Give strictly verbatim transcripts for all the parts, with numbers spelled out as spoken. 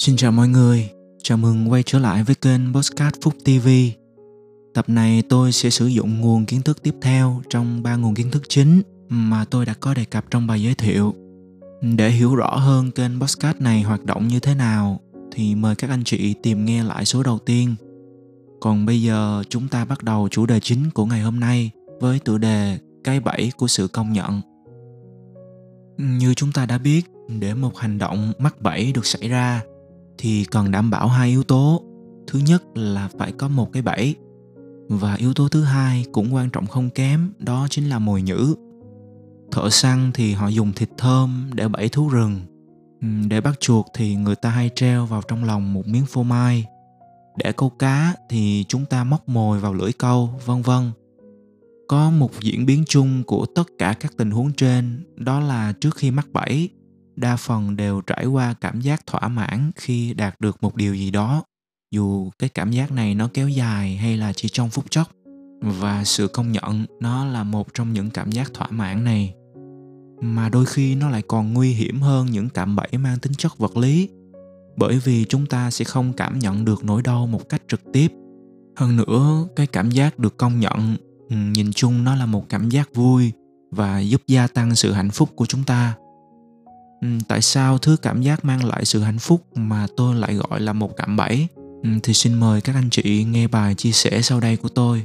Xin chào mọi người, chào mừng quay trở lại với kênh BossCat Phúc ti vi. Tập này tôi sẽ sử dụng nguồn kiến thức tiếp theo trong ba nguồn kiến thức chính mà tôi đã có đề cập trong bài giới thiệu. Để hiểu rõ hơn kênh BossCat này hoạt động như thế nào thì mời các anh chị tìm nghe lại số đầu tiên. Còn bây giờ chúng ta bắt đầu chủ đề chính của ngày hôm nay với tựa đề Cái bẫy của sự công nhận. Như chúng ta đã biết, để một hành động mắc bẫy được xảy ra thì cần đảm bảo hai yếu tố. Thứ nhất là phải có một cái bẫy, và yếu tố thứ hai cũng quan trọng không kém, đó chính là mồi nhử. Thợ săn thì họ dùng thịt thơm để bẫy thú rừng. Để bắt chuột thì người ta hay treo vào trong lòng một miếng phô mai. Để câu cá thì chúng ta móc mồi vào lưỡi câu, vân vân. Có một diễn biến chung của tất cả các tình huống trên, đó là trước khi mắc bẫy, đa phần đều trải qua cảm giác thỏa mãn khi đạt được một điều gì đó, dù cái cảm giác này nó kéo dài hay là chỉ trong phút chốc. Và sự công nhận nó là một trong những cảm giác thỏa mãn này, mà đôi khi nó lại còn nguy hiểm hơn những cạm bẫy mang tính chất vật lý, bởi vì chúng ta sẽ không cảm nhận được nỗi đau một cách trực tiếp. Hơn nữa, cái cảm giác được công nhận, nhìn chung nó là một cảm giác vui và giúp gia tăng sự hạnh phúc của chúng ta. Tại sao thứ cảm giác mang lại sự hạnh phúc mà tôi lại gọi là một cạm bẫy? Thì xin mời các anh chị nghe bài chia sẻ sau đây của tôi.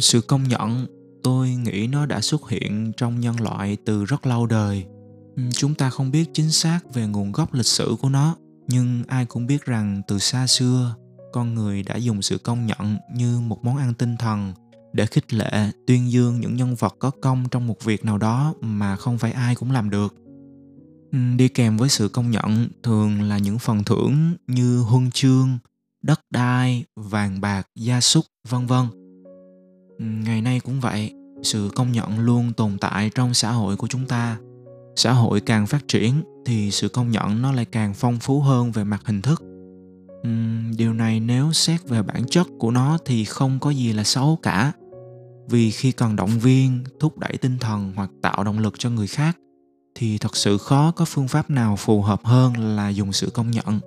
Sự công nhận, tôi nghĩ nó đã xuất hiện trong nhân loại từ rất lâu đời. Chúng ta không biết chính xác về nguồn gốc lịch sử của nó, nhưng ai cũng biết rằng từ xa xưa, con người đã dùng sự công nhận như một món ăn tinh thần để khích lệ, tuyên dương những nhân vật có công trong một việc nào đó mà không phải ai cũng làm được. Đi kèm với sự công nhận thường là những phần thưởng như huân chương, đất đai, vàng bạc, gia súc, vân vân. Ngày nay cũng vậy, sự công nhận luôn tồn tại trong xã hội của chúng ta. Xã hội càng phát triển thì sự công nhận nó lại càng phong phú hơn về mặt hình thức. Điều này nếu xét về bản chất của nó thì không có gì là xấu cả. Vì khi cần động viên, thúc đẩy tinh thần hoặc tạo động lực cho người khác thì thật sự khó có phương pháp nào phù hợp hơn là dùng sự công nhận.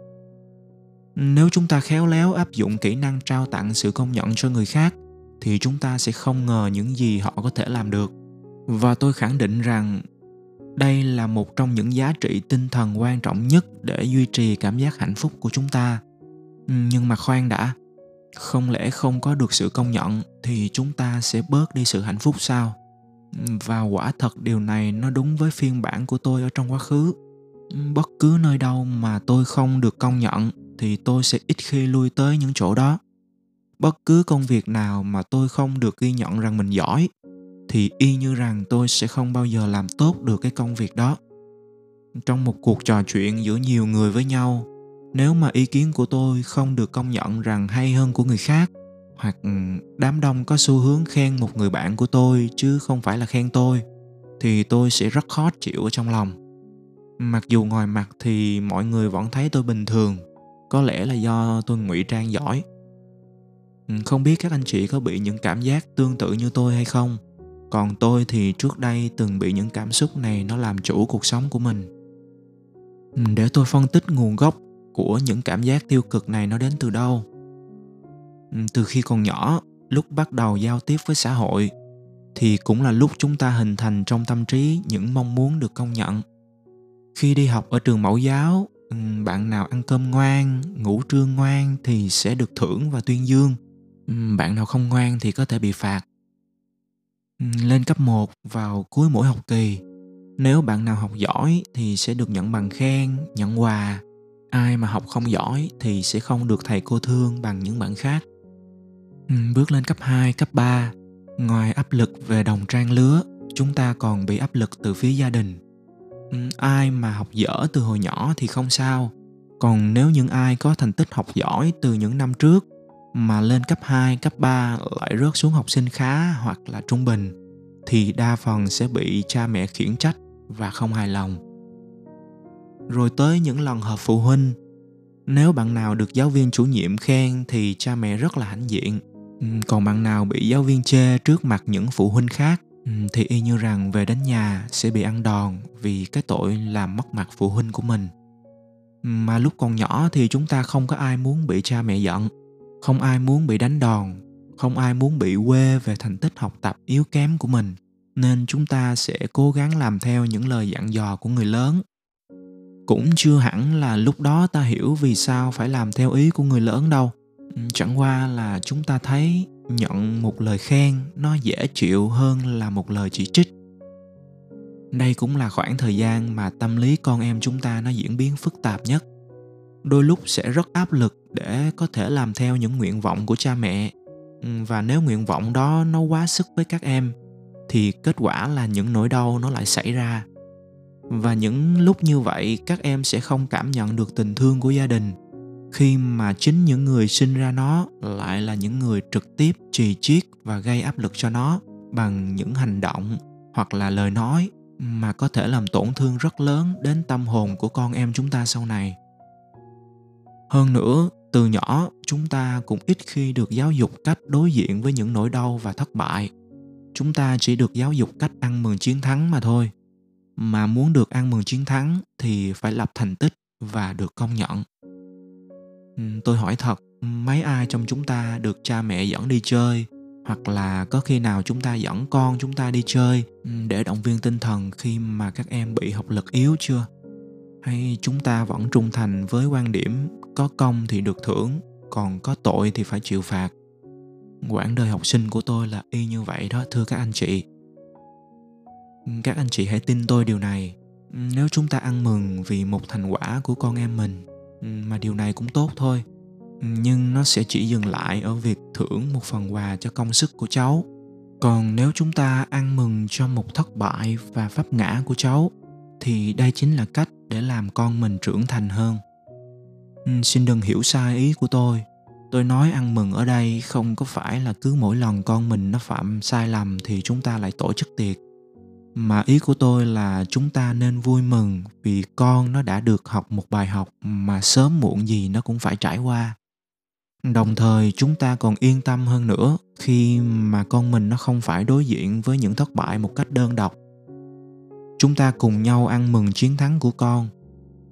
Nếu chúng ta khéo léo áp dụng kỹ năng trao tặng sự công nhận cho người khác thì chúng ta sẽ không ngờ những gì họ có thể làm được. Và tôi khẳng định rằng đây là một trong những giá trị tinh thần quan trọng nhất để duy trì cảm giác hạnh phúc của chúng ta. Nhưng mà khoan đã, không lẽ không có được sự công nhận thì chúng ta sẽ bớt đi sự hạnh phúc sao? Và quả thật điều này nó đúng với phiên bản của tôi ở trong quá khứ. Bất cứ nơi đâu mà tôi không được công nhận thì tôi sẽ ít khi lui tới những chỗ đó. Bất cứ công việc nào mà tôi không được ghi nhận rằng mình giỏi thì y như rằng tôi sẽ không bao giờ làm tốt được cái công việc đó. Trong một cuộc trò chuyện giữa nhiều người với nhau, nếu mà ý kiến của tôi không được công nhận rằng hay hơn của người khác, hoặc đám đông có xu hướng khen một người bạn của tôi chứ không phải là khen tôi, thì tôi sẽ rất khó chịu ở trong lòng. Mặc dù ngoài mặt thì mọi người vẫn thấy tôi bình thường, có lẽ là do tôi ngụy trang giỏi. Không biết các anh chị có bị những cảm giác tương tự như tôi hay không? Còn tôi thì trước đây từng bị những cảm xúc này nó làm chủ cuộc sống của mình. Để tôi phân tích nguồn gốc của những cảm giác tiêu cực này nó đến từ đâu. Từ khi còn nhỏ, lúc bắt đầu giao tiếp với xã hội, thì cũng là lúc chúng ta hình thành trong tâm trí những mong muốn được công nhận. Khi đi học ở trường mẫu giáo, bạn nào ăn cơm ngoan, ngủ trưa ngoan thì sẽ được thưởng và tuyên dương. Bạn nào không ngoan thì có thể bị phạt. Lên cấp một, vào cuối mỗi học kỳ, nếu bạn nào học giỏi thì sẽ được nhận bằng khen, nhận quà. Ai mà học không giỏi thì sẽ không được thầy cô thương bằng những bạn khác. Bước lên cấp hai, cấp ba, ngoài áp lực về đồng trang lứa, chúng ta còn bị áp lực từ phía gia đình. Ai mà học dở từ hồi nhỏ thì không sao. Còn nếu những ai có thành tích học giỏi từ những năm trước mà lên cấp hai, cấp ba lại rớt xuống học sinh khá hoặc là trung bình thì đa phần sẽ bị cha mẹ khiển trách và không hài lòng. Rồi tới những lần họp phụ huynh, nếu bạn nào được giáo viên chủ nhiệm khen thì cha mẹ rất là hãnh diện. Còn bạn nào bị giáo viên chê trước mặt những phụ huynh khác thì y như rằng về đến nhà sẽ bị ăn đòn vì cái tội làm mất mặt phụ huynh của mình. Mà lúc còn nhỏ thì chúng ta không có ai muốn bị cha mẹ giận, không ai muốn bị đánh đòn, không ai muốn bị quê về thành tích học tập yếu kém của mình. Nên chúng ta sẽ cố gắng làm theo những lời dặn dò của người lớn. Cũng chưa hẳn là lúc đó ta hiểu vì sao phải làm theo ý của người lớn đâu. Chẳng qua là chúng ta thấy nhận một lời khen nó dễ chịu hơn là một lời chỉ trích. Đây cũng là khoảng thời gian mà tâm lý con em chúng ta nó diễn biến phức tạp nhất. Đôi lúc sẽ rất áp lực để có thể làm theo những nguyện vọng của cha mẹ. Và nếu nguyện vọng đó nó quá sức với các em, thì kết quả là những nỗi đau nó lại xảy ra. Và những lúc như vậy, các em sẽ không cảm nhận được tình thương của gia đình, khi mà chính những người sinh ra nó lại là những người trực tiếp trì chiết và gây áp lực cho nó bằng những hành động hoặc là lời nói mà có thể làm tổn thương rất lớn đến tâm hồn của con em chúng ta sau này. Hơn nữa, từ nhỏ chúng ta cũng ít khi được giáo dục cách đối diện với những nỗi đau và thất bại. Chúng ta chỉ được giáo dục cách ăn mừng chiến thắng mà thôi. Mà muốn được ăn mừng chiến thắng thì phải lập thành tích và được công nhận. Tôi hỏi thật, mấy ai trong chúng ta được cha mẹ dẫn đi chơi, hoặc là có khi nào chúng ta dẫn con chúng ta đi chơi để động viên tinh thần khi mà các em bị học lực yếu chưa? Hay chúng ta vẫn trung thành với quan điểm có công thì được thưởng, còn có tội thì phải chịu phạt? Quãng đời học sinh của tôi là y như vậy đó, thưa các anh chị. Các anh chị hãy tin tôi điều này. Nếu chúng ta ăn mừng vì một thành quả của con em mình, mà điều này cũng tốt thôi, nhưng nó sẽ chỉ dừng lại ở việc thưởng một phần quà cho công sức của cháu. Còn nếu chúng ta ăn mừng cho một thất bại và vấp ngã của cháu, thì đây chính là cách để làm con mình trưởng thành hơn. Xin đừng hiểu sai ý của tôi. Tôi nói ăn mừng ở đây không có phải là cứ mỗi lần con mình nó phạm sai lầm thì chúng ta lại tổ chức tiệc. Mà ý của tôi là chúng ta nên vui mừng vì con nó đã được học một bài học mà sớm muộn gì nó cũng phải trải qua. Đồng thời chúng ta còn yên tâm hơn nữa khi mà con mình nó không phải đối diện với những thất bại một cách đơn độc. Chúng ta cùng nhau ăn mừng chiến thắng của con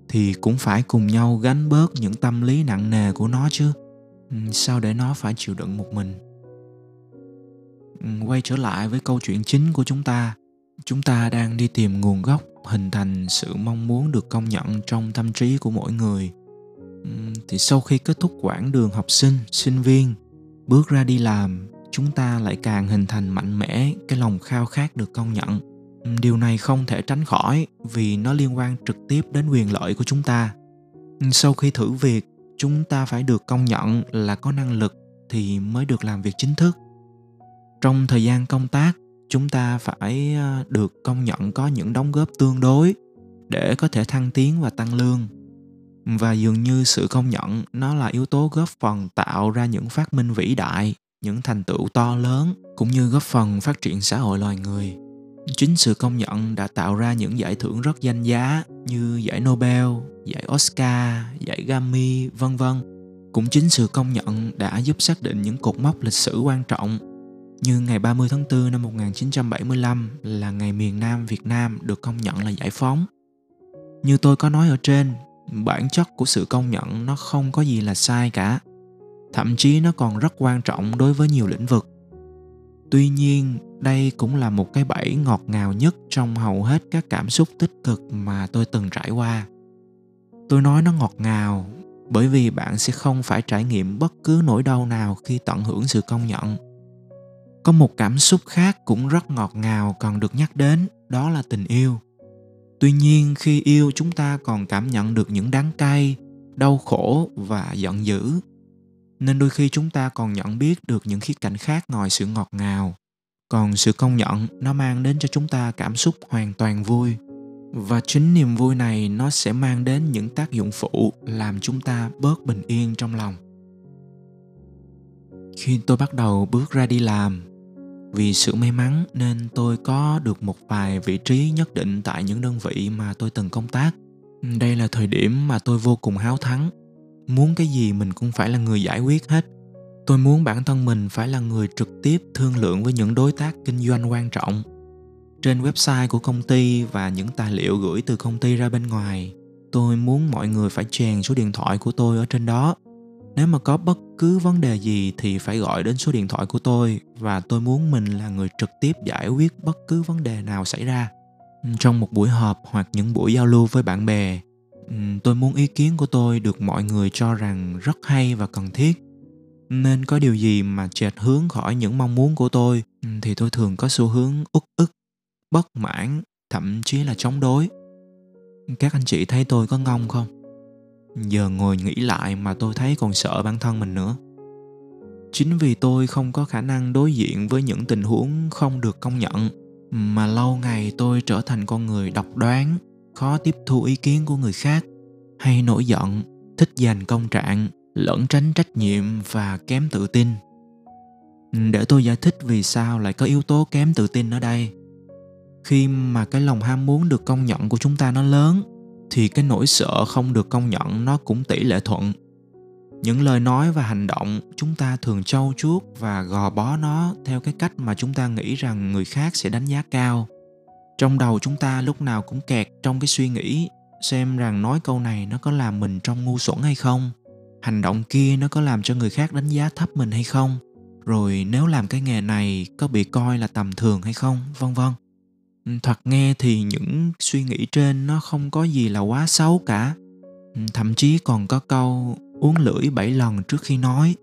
thì cũng phải cùng nhau gánh bớt những tâm lý nặng nề của nó chứ. Sao để nó phải chịu đựng một mình? Quay trở lại với câu chuyện chính của chúng ta. Chúng ta đang đi tìm nguồn gốc hình thành sự mong muốn được công nhận trong tâm trí của mỗi người. Thì sau khi kết thúc quãng đường học sinh, sinh viên, bước ra đi làm, chúng ta lại càng hình thành mạnh mẽ cái lòng khao khát được công nhận. Điều này không thể tránh khỏi vì nó liên quan trực tiếp đến quyền lợi của chúng ta. Sau khi thử việc, chúng ta phải được công nhận là có năng lực thì mới được làm việc chính thức. Trong thời gian công tác, chúng ta phải được công nhận có những đóng góp tương đối để có thể thăng tiến và tăng lương. Và dường như sự công nhận nó là yếu tố góp phần tạo ra những phát minh vĩ đại, những thành tựu to lớn, cũng như góp phần phát triển xã hội loài người. Chính sự công nhận đã tạo ra những giải thưởng rất danh giá như giải Nobel, giải Oscar, giải Grammy, vân vân. Cũng chính sự công nhận đã giúp xác định những cột mốc lịch sử quan trọng, như ngày ba mươi tháng tư năm một nghìn chín trăm bảy mươi lăm là ngày miền Nam Việt Nam được công nhận là giải phóng. Như tôi có nói ở trên, bản chất của sự công nhận nó không có gì là sai cả. Thậm chí nó còn rất quan trọng đối với nhiều lĩnh vực. Tuy nhiên, đây cũng là một cái bẫy ngọt ngào nhất trong hầu hết các cảm xúc tích cực mà tôi từng trải qua. Tôi nói nó ngọt ngào bởi vì bạn sẽ không phải trải nghiệm bất cứ nỗi đau nào khi tận hưởng sự công nhận. Có một cảm xúc khác cũng rất ngọt ngào còn được nhắc đến, đó là tình yêu. Tuy nhiên, khi yêu chúng ta còn cảm nhận được những đắng cay, đau khổ và giận dữ. Nên đôi khi chúng ta còn nhận biết được những khía cạnh khác ngoài sự ngọt ngào. Còn sự công nhận nó mang đến cho chúng ta cảm xúc hoàn toàn vui. Và chính niềm vui này nó sẽ mang đến những tác dụng phụ làm chúng ta bớt bình yên trong lòng. Khi tôi bắt đầu bước ra đi làm, vì sự may mắn nên tôi có được một vài vị trí nhất định tại những đơn vị mà tôi từng công tác. Đây là thời điểm mà tôi vô cùng háo thắng. Muốn cái gì mình cũng phải là người giải quyết hết. Tôi muốn bản thân mình phải là người trực tiếp thương lượng với những đối tác kinh doanh quan trọng. Trên website của công ty và những tài liệu gửi từ công ty ra bên ngoài, Tôi muốn mọi người phải chèn số điện thoại của tôi ở trên đó. Nếu mà có bất cứ vấn đề gì thì phải gọi đến số điện thoại của tôi, và tôi muốn mình là người trực tiếp giải quyết bất cứ vấn đề nào xảy ra. Trong một buổi họp hoặc những buổi giao lưu với bạn bè, tôi muốn ý kiến của tôi được mọi người cho rằng rất hay và cần thiết. Nên có điều gì mà chệch hướng khỏi những mong muốn của tôi thì tôi thường có xu hướng uất ức, bất mãn, thậm chí là chống đối. Các anh chị thấy tôi có ngông không? Giờ ngồi nghĩ lại mà tôi thấy còn sợ bản thân mình nữa. Chính vì tôi không có khả năng đối diện với những tình huống không được công nhận, mà lâu ngày tôi trở thành con người độc đoán, khó tiếp thu ý kiến của người khác, hay nổi giận, thích giành công trạng, lẩn tránh trách nhiệm và kém tự tin. Để tôi giải thích vì sao lại có yếu tố kém tự tin ở đây. Khi mà cái lòng ham muốn được công nhận của chúng ta nó lớn, thì cái nỗi sợ không được công nhận nó cũng tỷ lệ thuận. Những lời nói và hành động chúng ta thường trau chuốt và gò bó nó theo cái cách mà chúng ta nghĩ rằng người khác sẽ đánh giá cao. Trong đầu chúng ta lúc nào cũng kẹt trong cái suy nghĩ xem rằng nói câu này nó có làm mình trông ngu xuẩn hay không, hành động kia nó có làm cho người khác đánh giá thấp mình hay không, rồi nếu làm cái nghề này có bị coi là tầm thường hay không, vân vân. Thoạt nghe thì những suy nghĩ trên nó không có gì là quá xấu cả. Thậm chí còn có câu uốn lưỡi bảy lần trước khi nói.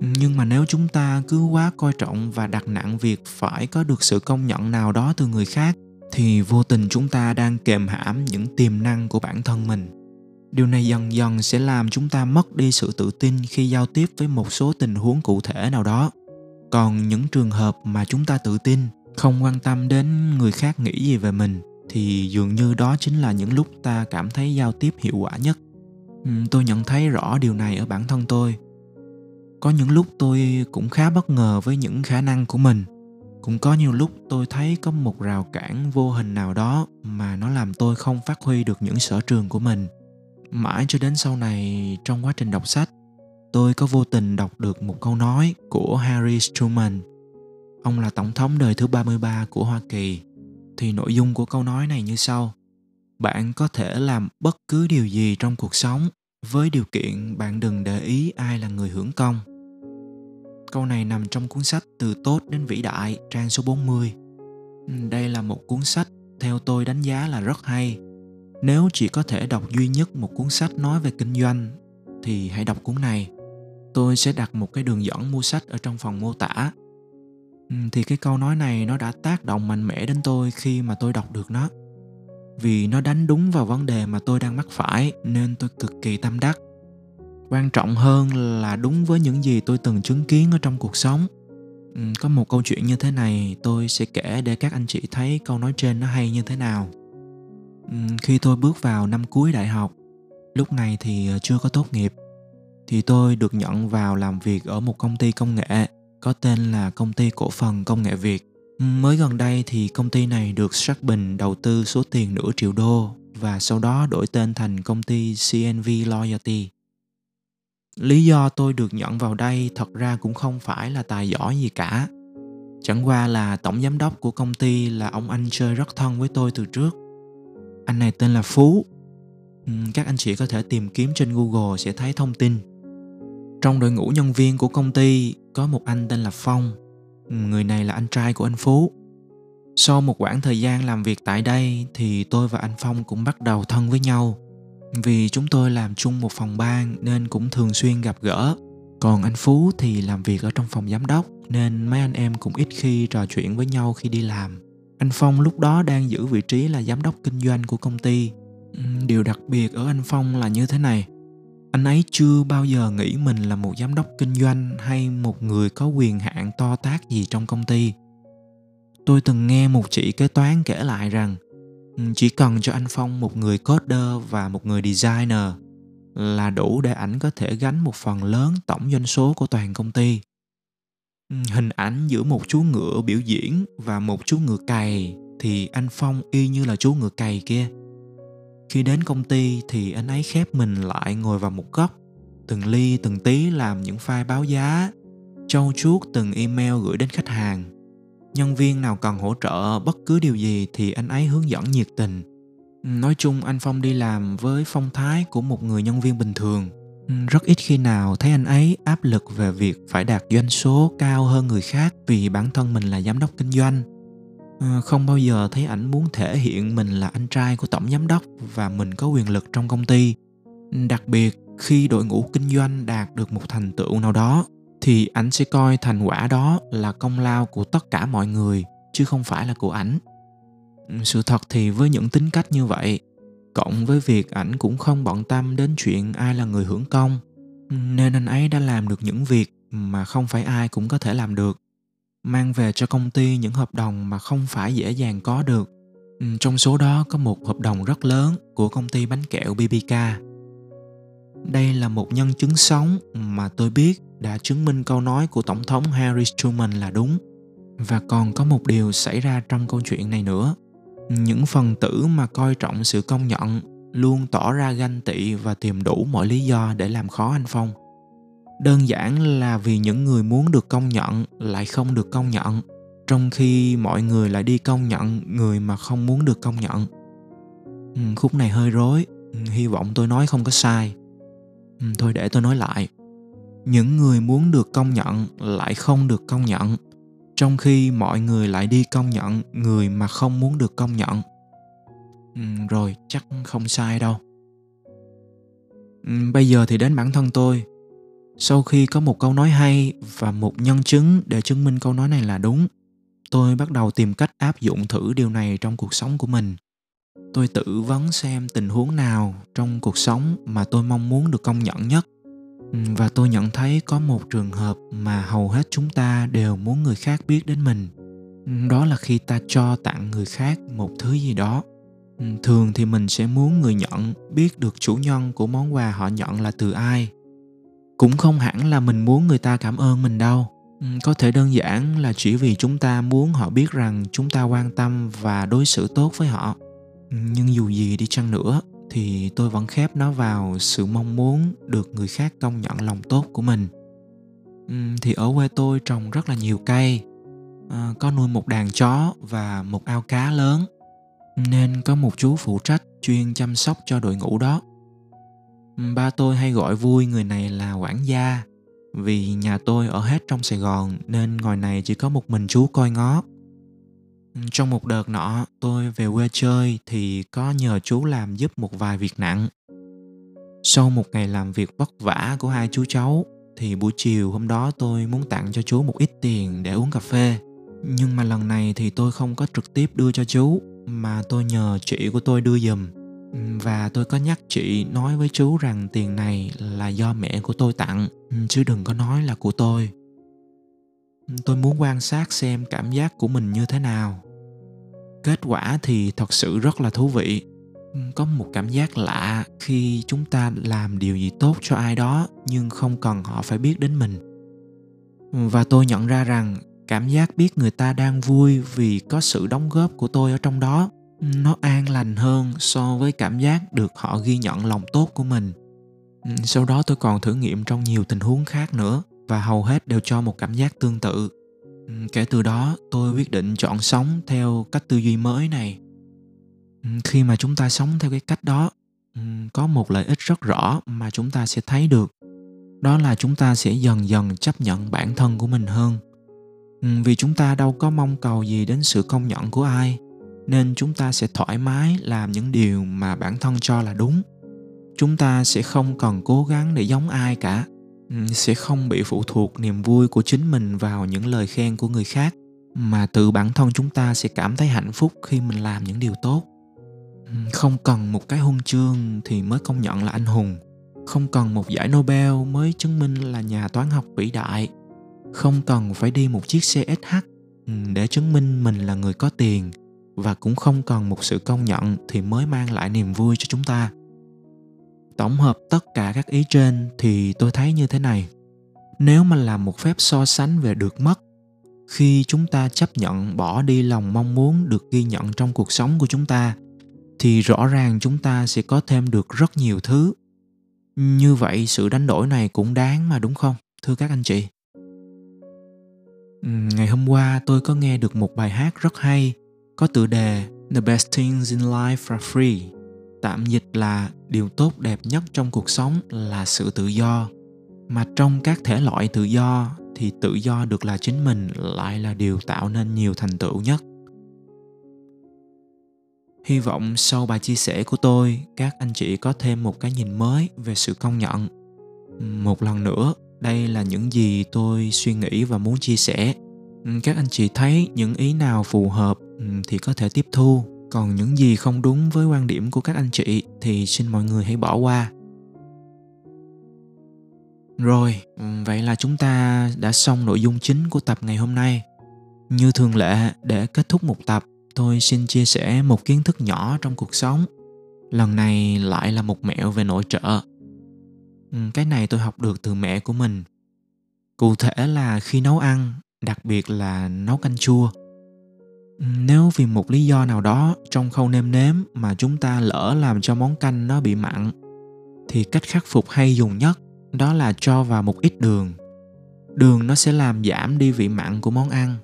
Nhưng mà nếu chúng ta cứ quá coi trọng và đặt nặng việc phải có được sự công nhận nào đó từ người khác, thì vô tình chúng ta đang kềm hãm những tiềm năng của bản thân mình. Điều này dần dần sẽ làm chúng ta mất đi sự tự tin khi giao tiếp với một số tình huống cụ thể nào đó. Còn những trường hợp mà chúng ta tự tin, không quan tâm đến người khác nghĩ gì về mình, thì dường như đó chính là những lúc ta cảm thấy giao tiếp hiệu quả nhất. Tôi nhận thấy rõ điều này ở bản thân tôi. Có những lúc tôi cũng khá bất ngờ với những khả năng của mình. Cũng có nhiều lúc tôi thấy có một rào cản vô hình nào đó mà nó làm tôi không phát huy được những sở trường của mình. Mãi cho đến sau này, trong quá trình đọc sách, tôi có vô tình đọc được một câu nói của Harry Truman. Ông là tổng thống đời thứ ba mươi ba của Hoa Kỳ. Thì nội dung của câu nói này như sau: bạn có thể làm bất cứ điều gì trong cuộc sống, với điều kiện bạn đừng để ý ai là người hưởng công. Câu này nằm trong cuốn sách Từ Tốt đến Vĩ Đại, trang số bốn mươi. Đây là một cuốn sách theo tôi đánh giá là rất hay. Nếu chỉ có thể đọc duy nhất một cuốn sách nói về kinh doanh thì hãy đọc cuốn này. Tôi sẽ đặt một cái đường dẫn mua sách ở trong phần mô tả. Thì cái câu nói này nó đã tác động mạnh mẽ đến tôi khi mà tôi đọc được nó. Vì nó đánh đúng vào vấn đề mà tôi đang mắc phải nên tôi cực kỳ tâm đắc. Quan trọng hơn là đúng với những gì tôi từng chứng kiến ở trong cuộc sống. Có một câu chuyện như thế này tôi sẽ kể để các anh chị thấy câu nói trên nó hay như thế nào. Khi tôi bước vào năm cuối đại học, lúc này thì chưa có tốt nghiệp, thì tôi được nhận vào làm việc ở một công ty công nghệ có tên là Công ty Cổ phần Công nghệ Việt. Mới gần đây thì công ty này được Sarpin đầu tư số tiền nửa triệu đô và sau đó đổi tên thành công ty xê en vê Loyalty. Lý do tôi được nhận vào đây thật ra cũng không phải là tài giỏi gì cả. Chẳng qua là tổng giám đốc của công ty là ông anh chơi rất thân với tôi từ trước. Anh này tên là Phú. Các anh chị có thể tìm kiếm trên Google sẽ thấy thông tin. Trong đội ngũ nhân viên của công ty có một anh tên là Phong. Người này là anh trai của anh Phú. Sau một quãng thời gian làm việc tại đây thì tôi và anh Phong cũng bắt đầu thân với nhau. Vì chúng tôi làm chung một phòng ban nên cũng thường xuyên gặp gỡ. Còn anh Phú thì làm việc ở trong phòng giám đốc nên mấy anh em cũng ít khi trò chuyện với nhau khi đi làm. Anh Phong lúc đó đang giữ vị trí là giám đốc kinh doanh của công ty. Điều đặc biệt ở anh Phong là như thế này. Anh ấy chưa bao giờ nghĩ mình là một giám đốc kinh doanh hay một người có quyền hạn to tát gì trong công ty. Tôi từng nghe một chị kế toán kể lại rằng chỉ cần cho anh Phong một người coder và một người designer là đủ để ảnh có thể gánh một phần lớn tổng doanh số của toàn công ty. Hình ảnh giữa một chú ngựa biểu diễn và một chú ngựa cày thì anh Phong y như là chú ngựa cày kia. Khi đến công ty thì anh ấy khép mình lại ngồi vào một góc, từng ly từng tí làm những file báo giá, trau chuốt từng email gửi đến khách hàng. Nhân viên nào cần hỗ trợ bất cứ điều gì thì anh ấy hướng dẫn nhiệt tình. Nói chung anh Phong đi làm với phong thái của một người nhân viên bình thường. Rất ít khi nào thấy anh ấy áp lực về việc phải đạt doanh số cao hơn người khác vì bản thân mình là giám đốc kinh doanh. Không bao giờ thấy ảnh muốn thể hiện mình là anh trai của tổng giám đốc và mình có quyền lực trong công ty. Đặc biệt khi đội ngũ kinh doanh đạt được một thành tựu nào đó thì ảnh sẽ coi thành quả đó là công lao của tất cả mọi người chứ không phải là của ảnh. Sự thật thì với những tính cách như vậy, cộng với việc ảnh cũng không bận tâm đến chuyện ai là người hưởng công, nên anh ấy đã làm được những việc mà không phải ai cũng có thể làm được, mang về cho công ty những hợp đồng mà không phải dễ dàng có được. Trong số đó có một hợp đồng rất lớn của công ty bánh kẹo bê bê ca. Đây là một nhân chứng sống mà tôi biết đã chứng minh câu nói của Tổng thống Harry Truman là đúng. Và còn có một điều xảy ra trong câu chuyện này nữa. Những phần tử mà coi trọng sự công nhận luôn tỏ ra ganh tị và tìm đủ mọi lý do để làm khó anh Phong. Đơn giản là vì những người muốn được công nhận lại không được công nhận, trong khi mọi người lại đi công nhận người mà không muốn được công nhận. Khúc này hơi rối, hy vọng tôi nói không có sai. Thôi để tôi nói lại. Những người muốn được công nhận lại không được công nhận, trong khi mọi người lại đi công nhận người mà không muốn được công nhận. Ừ, rồi, chắc không sai đâu. Ừ, bây giờ thì đến bản thân tôi. Sau khi có một câu nói hay và một nhân chứng để chứng minh câu nói này là đúng, tôi bắt đầu tìm cách áp dụng thử điều này trong cuộc sống của mình. Tôi tự vấn xem tình huống nào trong cuộc sống mà tôi mong muốn được công nhận nhất. Và tôi nhận thấy có một trường hợp mà hầu hết chúng ta đều muốn người khác biết đến mình. Đó là khi ta cho tặng người khác một thứ gì đó. Thường thì mình sẽ muốn người nhận biết được chủ nhân của món quà họ nhận là từ ai. Cũng không hẳn là mình muốn người ta cảm ơn mình đâu. Có thể đơn giản là chỉ vì chúng ta muốn họ biết rằng chúng ta quan tâm và đối xử tốt với họ. Nhưng dù gì đi chăng nữa thì tôi vẫn khép nó vào sự mong muốn được người khác công nhận lòng tốt của mình. Thì ở quê tôi trồng rất là nhiều cây, à, có nuôi một đàn chó và một ao cá lớn, nên có một chú phụ trách chuyên chăm sóc cho đội ngũ đó. Ba tôi hay gọi vui người này là quản gia, vì nhà tôi ở hết trong Sài Gòn nên ngoài này chỉ có một mình chú coi ngó. Trong một đợt nọ, tôi về quê chơi thì có nhờ chú làm giúp một vài việc nặng. Sau một ngày làm việc vất vả của hai chú cháu, thì buổi chiều hôm đó tôi muốn tặng cho chú một ít tiền để uống cà phê. Nhưng mà lần này thì tôi không có trực tiếp đưa cho chú, mà tôi nhờ chị của tôi đưa giùm. Và tôi có nhắc chị nói với chú rằng tiền này là do mẹ của tôi tặng, chứ đừng có nói là của tôi. Tôi muốn quan sát xem cảm giác của mình như thế nào. Kết quả thì thật sự rất là thú vị. Có một cảm giác lạ khi chúng ta làm điều gì tốt cho ai đó nhưng không cần họ phải biết đến mình. Và tôi nhận ra rằng cảm giác biết người ta đang vui vì có sự đóng góp của tôi ở trong đó, nó an lành hơn so với cảm giác được họ ghi nhận lòng tốt của mình. Sau đó tôi còn thử nghiệm trong nhiều tình huống khác nữa, và hầu hết đều cho một cảm giác tương tự. Kể từ đó, tôi quyết định chọn sống theo cách tư duy mới này. Khi mà chúng ta sống theo cái cách đó, có một lợi ích rất rõ mà chúng ta sẽ thấy được. Đó là chúng ta sẽ dần dần chấp nhận bản thân của mình hơn. Vì chúng ta đâu có mong cầu gì đến sự công nhận của ai, nên chúng ta sẽ thoải mái làm những điều mà bản thân cho là đúng. Chúng ta sẽ không cần cố gắng để giống ai cả, sẽ không bị phụ thuộc niềm vui của chính mình vào những lời khen của người khác, mà tự bản thân chúng ta sẽ cảm thấy hạnh phúc khi mình làm những điều tốt. Không cần một cái huân chương thì mới công nhận là anh hùng, không cần một giải Nobel mới chứng minh là nhà toán học vĩ đại, không cần phải đi một chiếc xe ét hát để chứng minh mình là người có tiền, và cũng không cần một sự công nhận thì mới mang lại niềm vui cho chúng ta. Tổng hợp tất cả các ý trên thì tôi thấy như thế này. Nếu mà làm một phép so sánh về được mất, khi chúng ta chấp nhận bỏ đi lòng mong muốn được ghi nhận trong cuộc sống của chúng ta, thì rõ ràng chúng ta sẽ có thêm được rất nhiều thứ. Như vậy sự đánh đổi này cũng đáng mà, đúng không, thưa các anh chị? Ngày hôm qua tôi có nghe được một bài hát rất hay, có tựa đề The best things in life are free, tạm dịch là điều tốt đẹp nhất trong cuộc sống là sự tự do. Mà trong các thể loại tự do thì tự do được là chính mình lại là điều tạo nên nhiều thành tựu nhất. Hy vọng sau bài chia sẻ của tôi, các anh chị có thêm một cái nhìn mới về sự công nhận. Một lần nữa, đây là những gì tôi suy nghĩ và muốn chia sẻ. Các anh chị thấy những ý nào phù hợp thì có thể tiếp thu. Còn những gì không đúng với quan điểm của các anh chị thì xin mọi người hãy bỏ qua. Rồi, vậy là chúng ta đã xong nội dung chính của tập ngày hôm nay. Như thường lệ, để kết thúc một tập, tôi xin chia sẻ một kiến thức nhỏ trong cuộc sống. Lần này lại là một mẹo về nội trợ. Cái này tôi học được từ mẹ của mình. Cụ thể là khi nấu ăn, đặc biệt là nấu canh chua. Nếu vì một lý do nào đó trong khâu nêm nếm mà chúng ta lỡ làm cho món canh nó bị mặn, thì cách khắc phục hay dùng nhất đó là cho vào một ít đường. Đường nó sẽ làm giảm đi vị mặn của món ăn.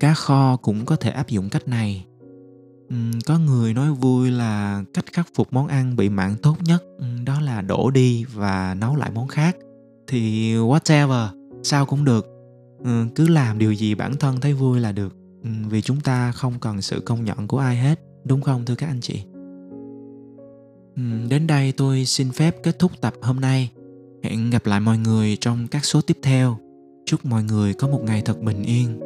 Cá kho cũng có thể áp dụng cách này. Có người nói vui là cách khắc phục món ăn bị mặn tốt nhất đó là đổ đi và nấu lại món khác. Thì whatever, sao cũng được. Cứ làm điều gì bản thân thấy vui là được. Vì chúng ta không cần sự công nhận của ai hết, đúng không thưa các anh chị? Đến đây tôi xin phép kết thúc tập hôm nay. Hẹn gặp lại mọi người trong các số tiếp theo. Chúc mọi người có một ngày thật bình yên.